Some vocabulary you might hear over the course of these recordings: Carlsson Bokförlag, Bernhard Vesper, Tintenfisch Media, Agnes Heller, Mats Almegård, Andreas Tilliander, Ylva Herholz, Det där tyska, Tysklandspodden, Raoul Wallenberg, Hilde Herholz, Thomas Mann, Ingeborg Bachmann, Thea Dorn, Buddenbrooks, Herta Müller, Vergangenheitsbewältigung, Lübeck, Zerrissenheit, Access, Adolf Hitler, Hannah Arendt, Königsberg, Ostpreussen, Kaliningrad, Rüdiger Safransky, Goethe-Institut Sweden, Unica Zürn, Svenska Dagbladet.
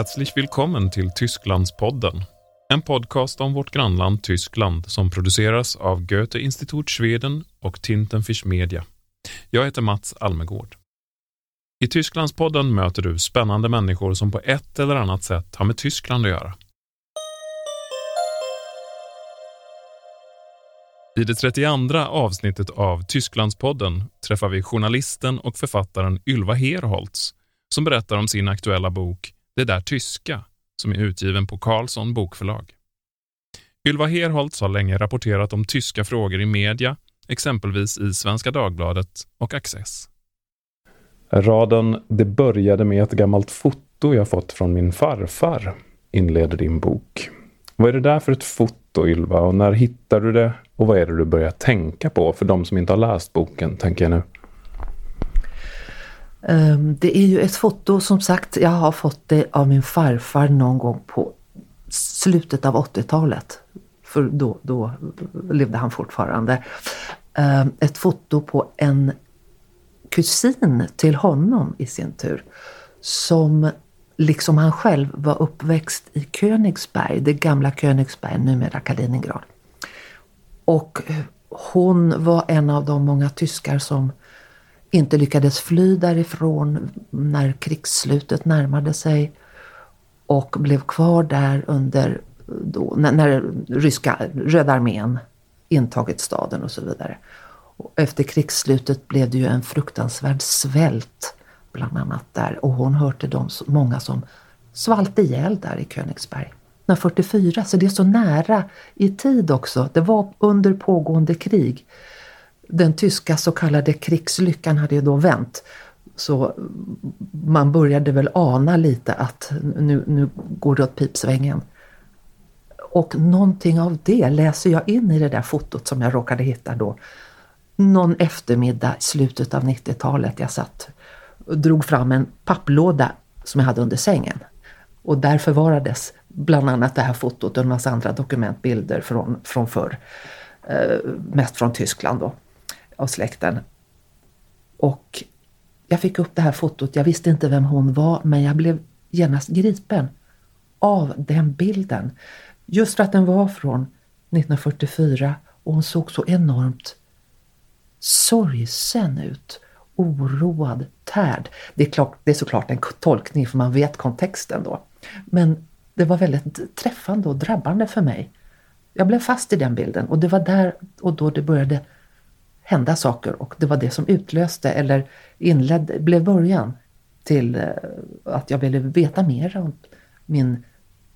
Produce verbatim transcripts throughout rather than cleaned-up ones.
Herzlich willkommen till Tysklandspodden. En podcast om vårt grannland Tyskland som produceras av Goethe-Institut Sweden och Tintenfisch Media. Jag heter Mats Almegård. I Tysklandspodden möter du spännande människor som på ett eller annat sätt har med Tyskland att göra. I det trettioandra avsnittet av Tysklandspodden träffar vi journalisten och författaren Ylva Herholz som berättar om sin aktuella bok Det där tyska som är utgiven på Carlsson Bokförlag. Ylva Herholz har länge rapporterat om tyska frågor i media, exempelvis i Svenska Dagbladet och Access. Raden "Det började med ett gammalt foto jag fått från min farfar" inleder din bok. Vad är det där för ett foto, Ylva, och när hittar du det? Och vad är det du börjar tänka på för de som inte har läst boken, tänker jag nu? Det är ju ett foto, som sagt, jag har fått det av min farfar någon gång på slutet av åttiotalet. För då, då levde han fortfarande. Ett foto på en kusin till honom i sin tur. Som liksom han själv var uppväxt i Königsberg, det gamla Königsberg, numera Kaliningrad. Och hon var en av de många tyskar som inte lyckades fly därifrån när krigsslutet närmade sig och blev kvar där under då, när, när ryska röda armén intagit staden och så vidare. Och efter krigsslutet blev det ju en fruktansvärd svält bland annat där, och hon hör till de många som svalt ihjäl där i Königsberg. nitton fyrtiofyra, så det är så nära i tid också. Det var under pågående krig. Den tyska så kallade krigslyckan hade ju då vänt. Så man började väl ana lite att nu, nu går det åt pipsvängen. Och någonting av det läser jag in i det där fotot som jag råkade hitta då. Någon eftermiddag i slutet av nittiotalet. Jag satt och drog fram en papplåda som jag hade under sängen. Och där förvarades bland annat det här fotot och en massa andra dokumentbilder från, från förr. Uh, mest från Tyskland då, av släkten. Och jag fick upp det här fotot. Jag visste inte vem hon var, men jag blev genast gripen av den bilden. Just för att den var från nitton fyrtiofyra och hon såg så enormt sorgsen ut. Oroad, tärd. Det är, klart, det är såklart en tolkning för man vet kontexten då. Men det var väldigt träffande och drabbande för mig. Jag blev fast i den bilden och det var där och då det började hända saker, och det var det som utlöste eller inledde, blev början till att jag ville veta mer om min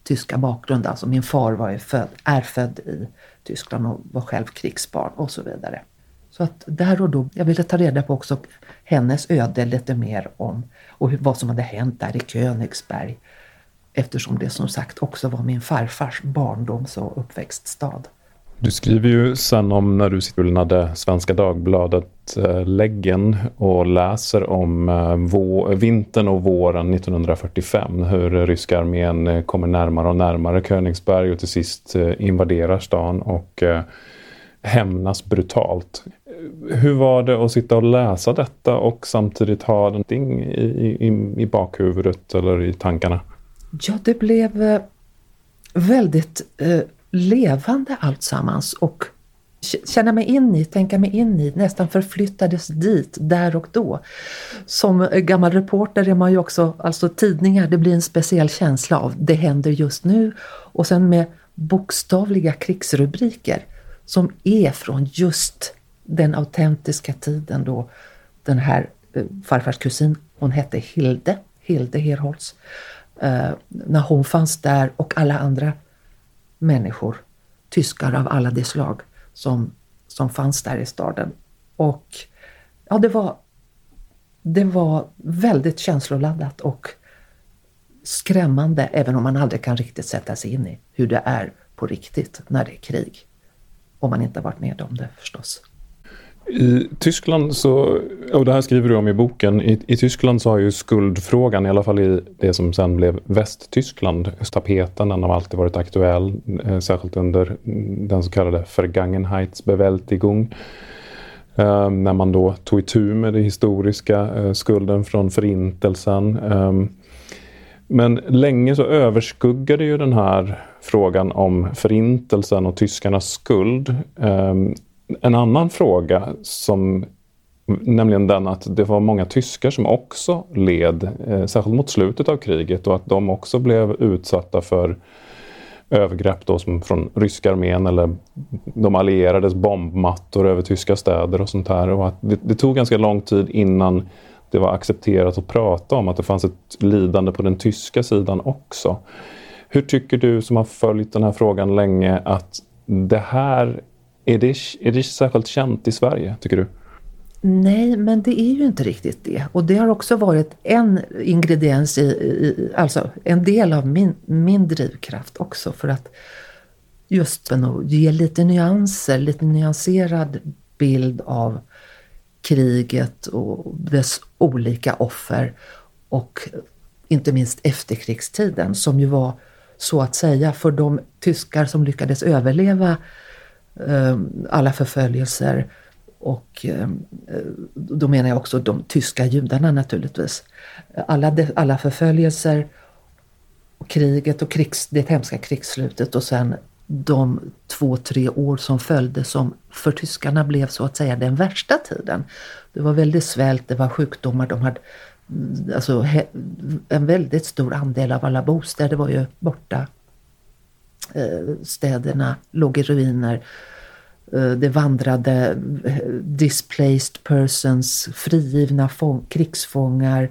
tyska bakgrund. Alltså min far var ju född, är född i Tyskland och var själv krigsbarn och så vidare. Så att där och då, jag ville ta reda på också hennes öde lite mer om och vad som hade hänt där i Königsberg. Eftersom det som sagt också var min farfars barndoms- och uppväxtstad. Du skriver ju sen om när du skrullnade Svenska Dagbladet-läggen och läser om vå- vintern och våren nittonhundrafyrtiofem. Hur ryska armén kommer närmare och närmare Königsberg och till sist invaderar stan och hämnas brutalt. Hur var det att sitta och läsa detta och samtidigt ha någonting i, i, i bakhuvudet eller i tankarna? Ja, det blev väldigt eh, levande alltsammans, och känna mig in i, tänka mig in i, nästan förflyttades dit, där och då. Som gammal reporter är man ju också, alltså tidningar, det blir en speciell känsla av det händer just nu. Och sen med bokstavliga krigsrubriker som är från just den autentiska tiden då den här eh, farfars kusin, hon hette Hilde, Hilde Herholz. Uh, när hon fanns där, och alla andra människor, tyskar av alla de slag som, som fanns där i staden. Och ja, det var, det var väldigt känsloladdat och skrämmande, även om man aldrig kan riktigt sätta sig in i hur det är på riktigt när det är krig. Om man inte har varit med om det förstås. I Tyskland så, och det här skriver du om i boken, i, i Tyskland så har ju skuldfrågan, i alla fall i det som sen blev Västtyskland, tapeten, den har alltid varit aktuell, eh, särskilt under den så kallade Vergangenheitsbewältigung. Eh, när man då tog itu med det historiska, eh, skulden från förintelsen. Eh, Men länge så överskuggade ju den här frågan om förintelsen och tyskarnas skuld. En annan fråga, som, nämligen den att det var många tyskar som också led, särskilt mot slutet av kriget, och att de också blev utsatta för övergrepp då, som från ryska armén eller de allierades bombmattor över tyska städer och sånt här. Och att det, det tog ganska lång tid innan det var accepterat att prata om att det fanns ett lidande på den tyska sidan också. Hur tycker du, som har följt den här frågan länge, att det här, är det, är det särskilt känt i Sverige, tycker du? Nej, men det är ju inte riktigt det. Och det har också varit en ingrediens i, i alltså en del av min, min drivkraft också, för att just att ge lite nyanser, lite nyanserad bild av kriget och dess olika offer, och inte minst efterkrigstiden, som ju var, så att säga, för de tyskar som lyckades överleva eh, alla förföljelser, och eh, då menar jag också de tyska judarna naturligtvis, alla, de, alla förföljelser och kriget och krigs, det hemska krigsslutet, och sen de två, tre år som följde, som för tyskarna blev, så att säga, den värsta tiden. Det var väldigt svält, det var sjukdomar, de hade, alltså, he, en väldigt stor andel av alla bostäder var ju borta. Eh, städerna låg i ruiner. Eh, det vandrade displaced persons, frigivna fång, krigsfångar,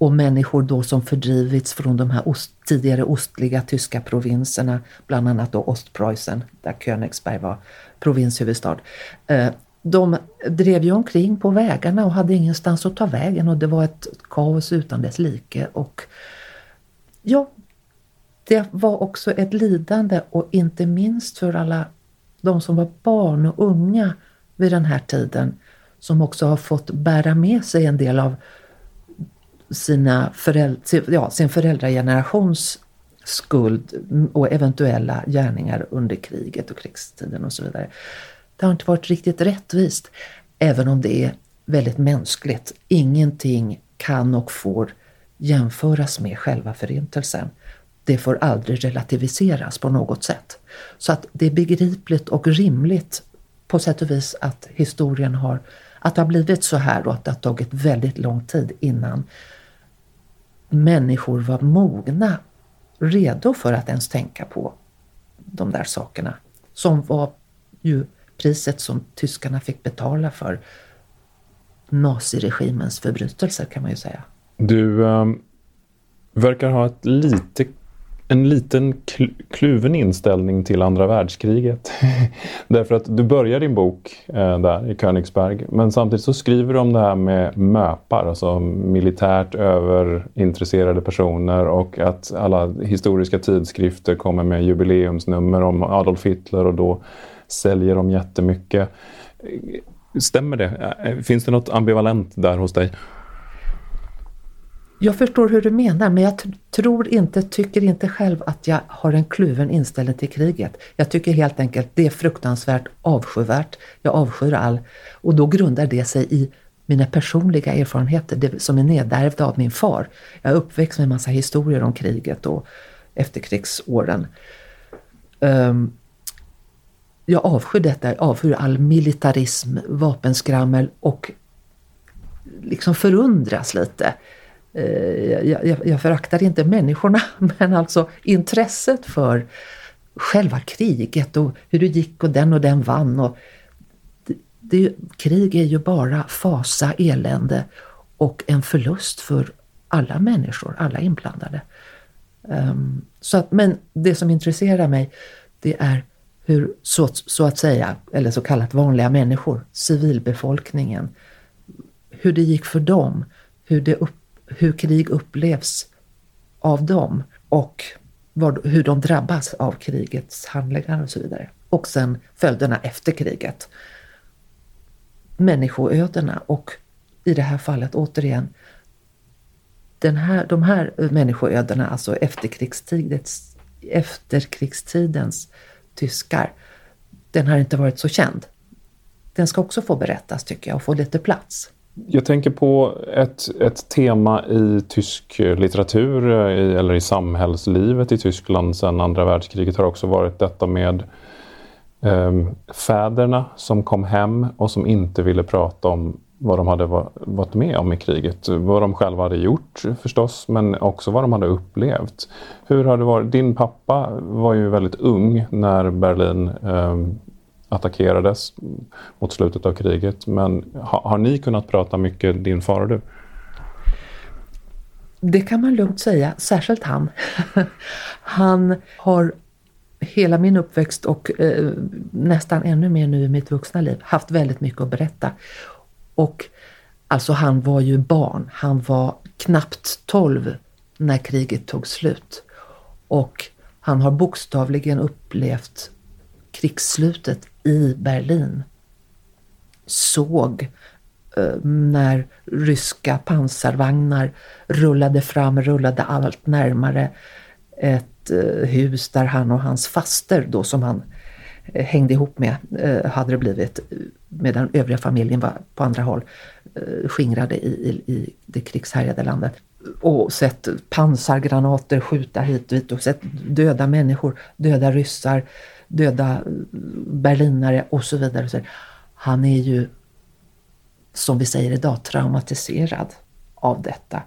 och människor då som fördrivits från de här ost, tidigare ostliga tyska provinserna, bland annat då Ostpreussen, där Königsberg var provinshuvudstad. De drev ju omkring på vägarna och hade ingenstans att ta vägen, och det var ett kaos utan dess like. Och ja, det var också ett lidande, och inte minst för alla de som var barn och unga vid den här tiden, som också har fått bära med sig en del av sina föräldrar, ja, sin föräldragenerations skuld och eventuella gärningar under kriget och krigstiden och så vidare. Det har inte varit riktigt rättvist, även om det är väldigt mänskligt. Ingenting kan och får jämföras med själva förintelsen. Det får aldrig relativiseras på något sätt. Så att det är begripligt och rimligt på sätt och vis att historien har, att det har blivit så här, och att det har tagit väldigt lång tid innan människor var mogna, redo för att ens tänka på de där sakerna, som var ju priset som tyskarna fick betala för naziregimens förbrytelser, kan man ju säga. Du um, verkar ha ett lite, en liten kl- kluven inställning till andra världskriget. Därför att du börjar din bok eh, där i Königsberg, men samtidigt så skriver du om det här med möpar, alltså militärt överintresserade personer, och att alla historiska tidskrifter kommer med jubileumsnummer om Adolf Hitler, och då säljer de jättemycket. Stämmer det? Finns det något ambivalent där hos dig? Jag förstår hur du menar, men jag t- tror inte, tycker inte själv att jag har en kluven inställning till kriget. Jag tycker helt enkelt det är fruktansvärt avskyvärt. Jag avskyr all, och då grundar det sig i mina personliga erfarenheter, det som är nedärvda av min far. Jag är uppväxt med en massa historier om kriget och efterkrigsåren. Um, jag avskyr detta, jag avskyr all militarism, vapenskrammel, och liksom förundras lite. Jag, jag, jag föraktar inte människorna, men alltså intresset för själva kriget och hur det gick och den och den vann. Och det, det, krig är ju bara fasa, elände och en förlust för alla människor, alla inblandade. Um, så att, men det som intresserar mig, det är hur så, så att säga, eller så kallat vanliga människor, civilbefolkningen, hur det gick för dem, hur det upp hur krig upplevs av dem, och vad, hur de drabbas av krigets handlingar och så vidare. Och sen följderna efter kriget. Människoödena, och i det här fallet återigen den här, de här människoödena, alltså efterkrigstidens, efterkrigstidens tyskar, den har inte varit så känd. Den ska också få berättas, tycker jag, och få lite plats. Jag tänker på ett, ett tema i tysk litteratur i, eller i samhällslivet i Tyskland sedan andra världskriget har också varit detta med eh, fäderna som kom hem och som inte ville prata om vad de hade va- varit med om i kriget. Vad de själva hade gjort förstås, men också vad de hade upplevt. Hur har det varit? Din pappa var ju väldigt ung när Berlin eh, attackerades mot slutet av kriget. Men har, har ni kunnat prata mycket, din far och du? Det kan man lugnt säga, särskilt han. Han har hela min uppväxt och eh, nästan ännu mer nu i mitt vuxna liv haft väldigt mycket att berätta. Och alltså han var ju barn, han var knappt tolv när kriget tog slut. Och han har bokstavligen upplevt krigsslutet i Berlin. Såg eh, när ryska pansarvagnar rullade fram, rullade allt närmare ett eh, hus där han och hans faster då som han eh, hängde ihop med eh, hade det blivit, medan övriga familjen var på andra håll, eh, skingrade i, i, i det krigshärjade landet. Och sett pansargranater skjuta hit och dit och sett döda människor, döda ryssar, döda berlinare och så vidare. Han är ju, som vi säger idag, traumatiserad av detta.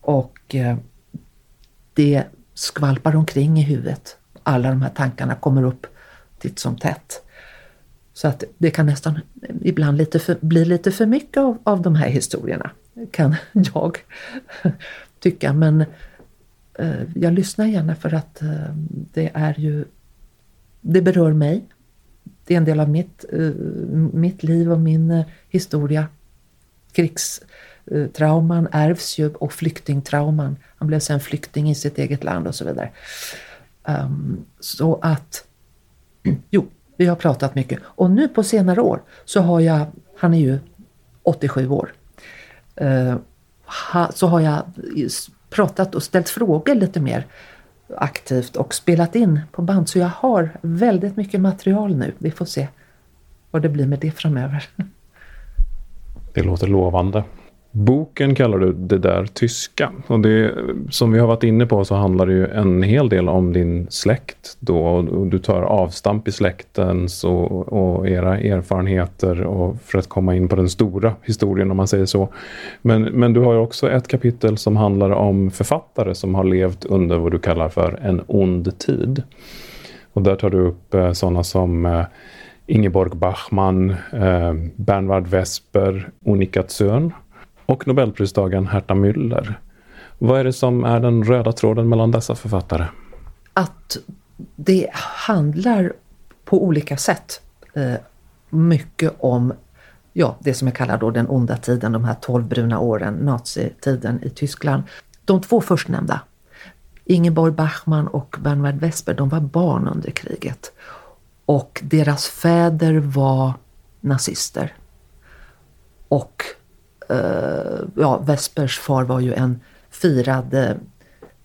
Och det skvalpar omkring i huvudet. Alla de här tankarna kommer upp titt som tätt. Så att det kan nästan ibland lite för, bli lite för mycket av, av de här historierna, kan jag tycka. Men eh, jag lyssnar gärna för att eh, det är ju, det berör mig. Det är en del av mitt, eh, mitt liv och min eh, historia. Krigstrauman eh, ärvs ju, och flyktingtrauman. Han blev sedan flykting i sitt eget land och så vidare. Um, så att, jo. Vi har pratat mycket. Och nu på senare år så har jag, han är ju åttiosju år, eh, ha, så har jag pratat och ställt frågor lite mer aktivt och spelat in på band. Så jag har väldigt mycket material nu. Vi får se vad det blir med det framöver. Det låter lovande. Boken kallar du Det där tyska. Och det, som vi har varit inne på, så handlar det ju en hel del om din släkt då. Och du tar avstamp i släktens och, och era erfarenheter och för att komma in på den stora historien, om man säger så. Men, men du har ju också ett kapitel som handlar om författare som har levt under vad du kallar för en ond tid. Och där tar du upp eh, sådana som... Eh, Ingeborg Bachmann, eh, Bernhard Vesper, Unica Zürn och Nobelpristagaren Herta Müller. Vad är det som är den röda tråden mellan dessa författare? Att det handlar på olika sätt eh, mycket om ja, det som jag kallar då den onda tiden, de här tolv bruna åren, nazitiden i Tyskland. De två förstnämnda, Ingeborg Bachmann och Bernhard Vesper, de var barn under kriget. Och deras fäder var nazister. Och eh, ja, Vespers far var ju en firad eh,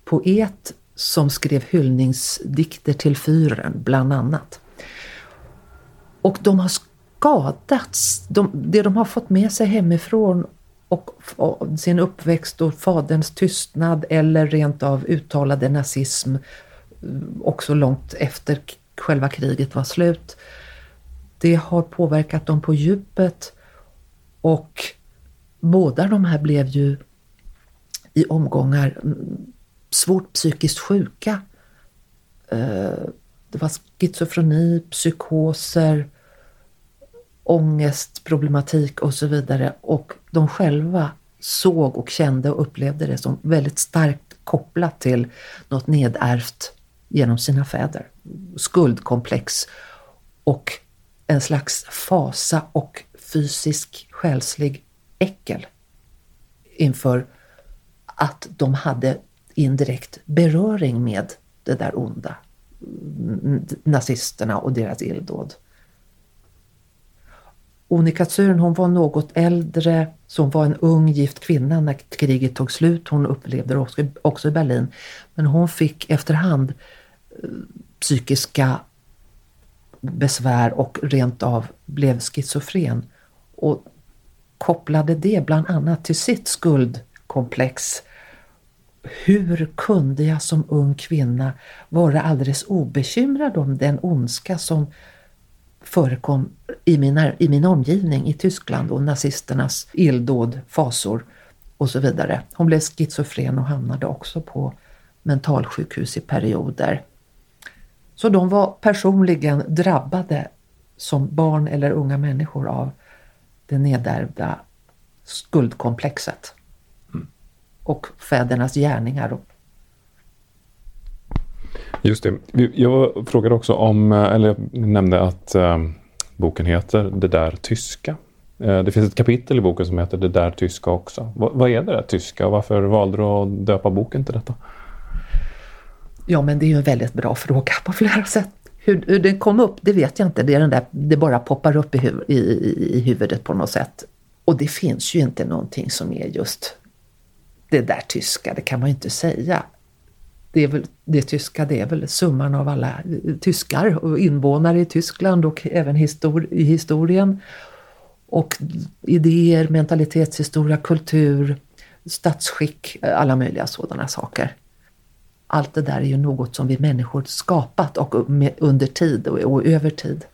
poet som skrev hyllningsdikter till Führern bland annat. Och de har skadats. De, det de har fått med sig hemifrån och, och sin uppväxt och faderns tystnad eller rent av uttalade nazism också långt efter själva kriget var slut. Det har påverkat dem på djupet, och båda de här blev ju i omgångar svårt psykiskt sjuka. Det var schizofreni, psykoser, ångestproblematik och så vidare, och de själva såg och kände och upplevde det som väldigt starkt kopplat till något nedärvt genom sina fäder. Skuldkomplex och en slags fasa och fysisk, själslig äckel inför att de hade indirekt beröring med det där onda, nazisterna och deras illdåd. Unica Zürn, hon var något äldre, som var en ung gift kvinna när kriget tog slut. Hon upplevde också i Berlin, men hon fick efterhand psykiska besvär och rent av blev schizofren och kopplade det bland annat till sitt skuldkomplex. Hur kunde jag som ung kvinna vara alldeles obekymrad om den ondska som förekom i, mina, i min omgivning i Tyskland och nazisternas illdåd, fasor och så vidare. Hon blev schizofren och hamnade också på mentalsjukhus i perioder. Så de var personligen drabbade som barn eller unga människor av det nedärvda skuldkomplexet. Mm. Och fädernas gärningar. Just det. Jag frågade också om, eller jag nämnde att boken heter Det där tyska. Det finns ett kapitel i boken som heter Det där tyska också. Vad är det där tyska? Varför valde du att döpa boken till detta? Ja, men det är ju en väldigt bra fråga på flera sätt. Hur, hur den kom upp, det vet jag inte. Det är den där, det bara poppar upp i, huv, i, i huvudet på något sätt. Och det finns ju inte någonting som är just det där tyska. Det kan man ju inte säga. Det, är väl, det tyska, det är väl summan av alla tyskar och invånare i Tyskland och även histori- i historien. Och idéer, mentalitetshistoria, kultur, statsskick, alla möjliga sådana saker. Allt det där är ju något som vi människor skapat och under tid och över tid.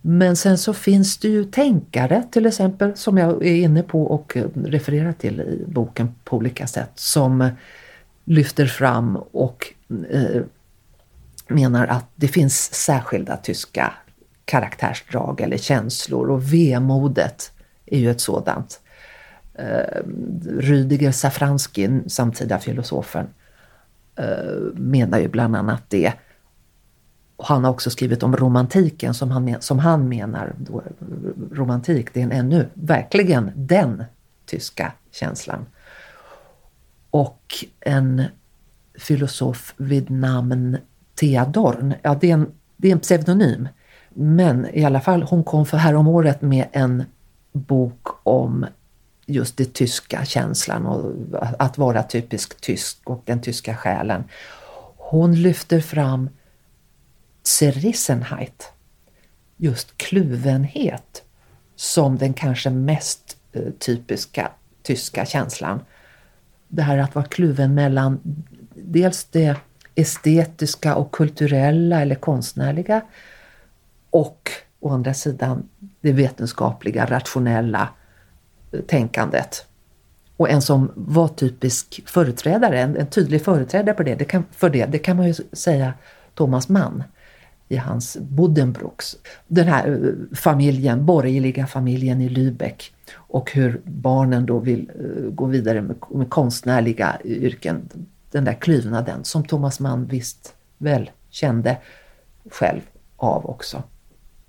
Men sen så finns det ju tänkare till exempel som jag är inne på och refererar till i boken på olika sätt. Som lyfter fram och eh, menar att det finns särskilda tyska karaktärsdrag eller känslor. Och vemodet är ju ett sådant. Eh, Rüdiger Safransky, samtida filosofen, menar ju bland annat det. Han har också skrivit om romantiken som han, som han menar då, romantik, det är en ännu verkligen den tyska känslan. Och en filosof vid namn Thea Dorn, ja det är en, det är en pseudonym, men i alla fall hon kom för här om året med en bok om just det tyska känslan och att vara typisk tysk och den tyska själen. Hon lyfter fram Zerrissenheit, just kluvenhet, som den kanske mest typiska tyska känslan. Det här att vara kluven mellan dels det estetiska och kulturella eller konstnärliga och å andra sidan det vetenskapliga, rationella tänkandet. Och en som var typisk företrädare, en, en tydlig företrädare på det, det kan, för det, det kan man ju säga Thomas Mann i hans Buddenbrooks. Den här familjen, borgerliga familjen i Lübeck och hur barnen då vill gå vidare med, med konstnärliga yrken. Den där klyvnaden som Thomas Mann visst väl kände själv av också.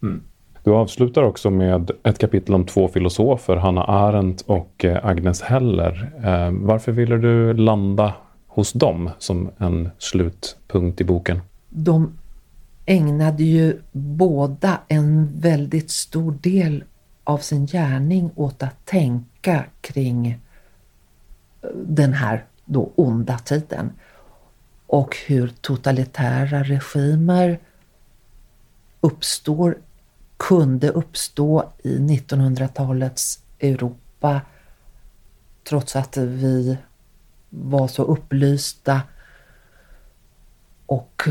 Mm. Du avslutar också med ett kapitel om två filosofer, Hannah Arendt och Agnes Heller. Varför ville du landa hos dem som en slutpunkt i boken? De ägnade ju båda en väldigt stor del av sin gärning åt att tänka kring den här då onda tiden. Och hur totalitära regimer uppstår kunde uppstå i nittonhundratalets Europa trots att vi var så upplysta och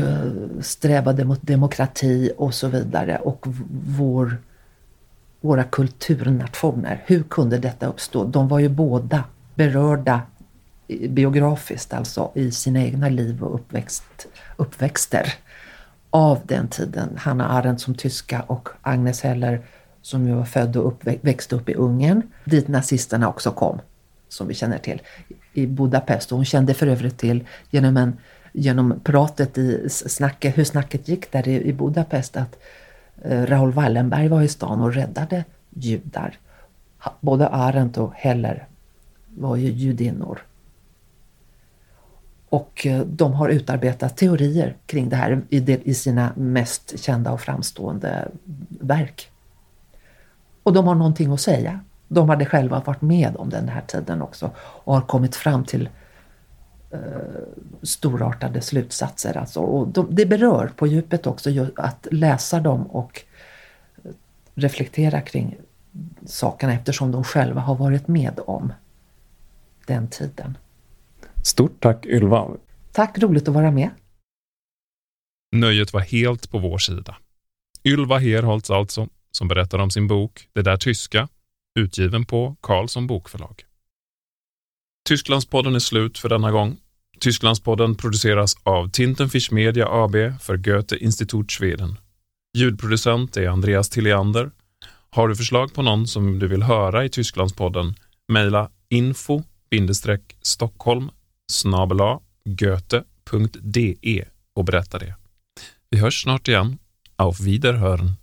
strävade mot demokrati och så vidare och vår, våra kulturnationer. Hur kunde detta uppstå? De var ju båda berörda biografiskt, alltså i sina egna liv och uppväxt, uppväxter. Av den tiden, Hannah Arendt som tyska och Agnes Heller som ju var född och upp, växte upp i Ungern. Dit nazisterna också kom, som vi känner till, i Budapest. Och hon kände för övrigt till genom, en, genom pratet i snacket, hur snacket gick där i, i Budapest, att eh, Raoul Wallenberg var i stan och räddade judar. Både Arendt och Heller var ju judinnor. Och de har utarbetat teorier kring det här i sina mest kända och framstående verk. Och de har någonting att säga. De hade själva varit med om den här tiden också och har kommit fram till eh, storartade slutsatser. Alltså. Och de, det berör på djupet också att läsa dem och reflektera kring sakerna eftersom de själva har varit med om den tiden. Stort tack Ylva. Tack, roligt att vara med. Nöjet var helt på vår sida. Ylva Herholz alltså, som berättar om sin bok Det där tyska, utgiven på Carlsson Bokförlag. Tysklandspodden är slut för denna gång. Tysklandspodden produceras av Tintenfisch Media A B för Goethe-Institut Sweden. Ljudproducent är Andreas Tilliander. Har du förslag på någon som du vill höra i Tysklandspodden, mejla info stockholm snabel-a goethe punkt de och berätta det. Vi hörs snart igen. Auf Wiederhören!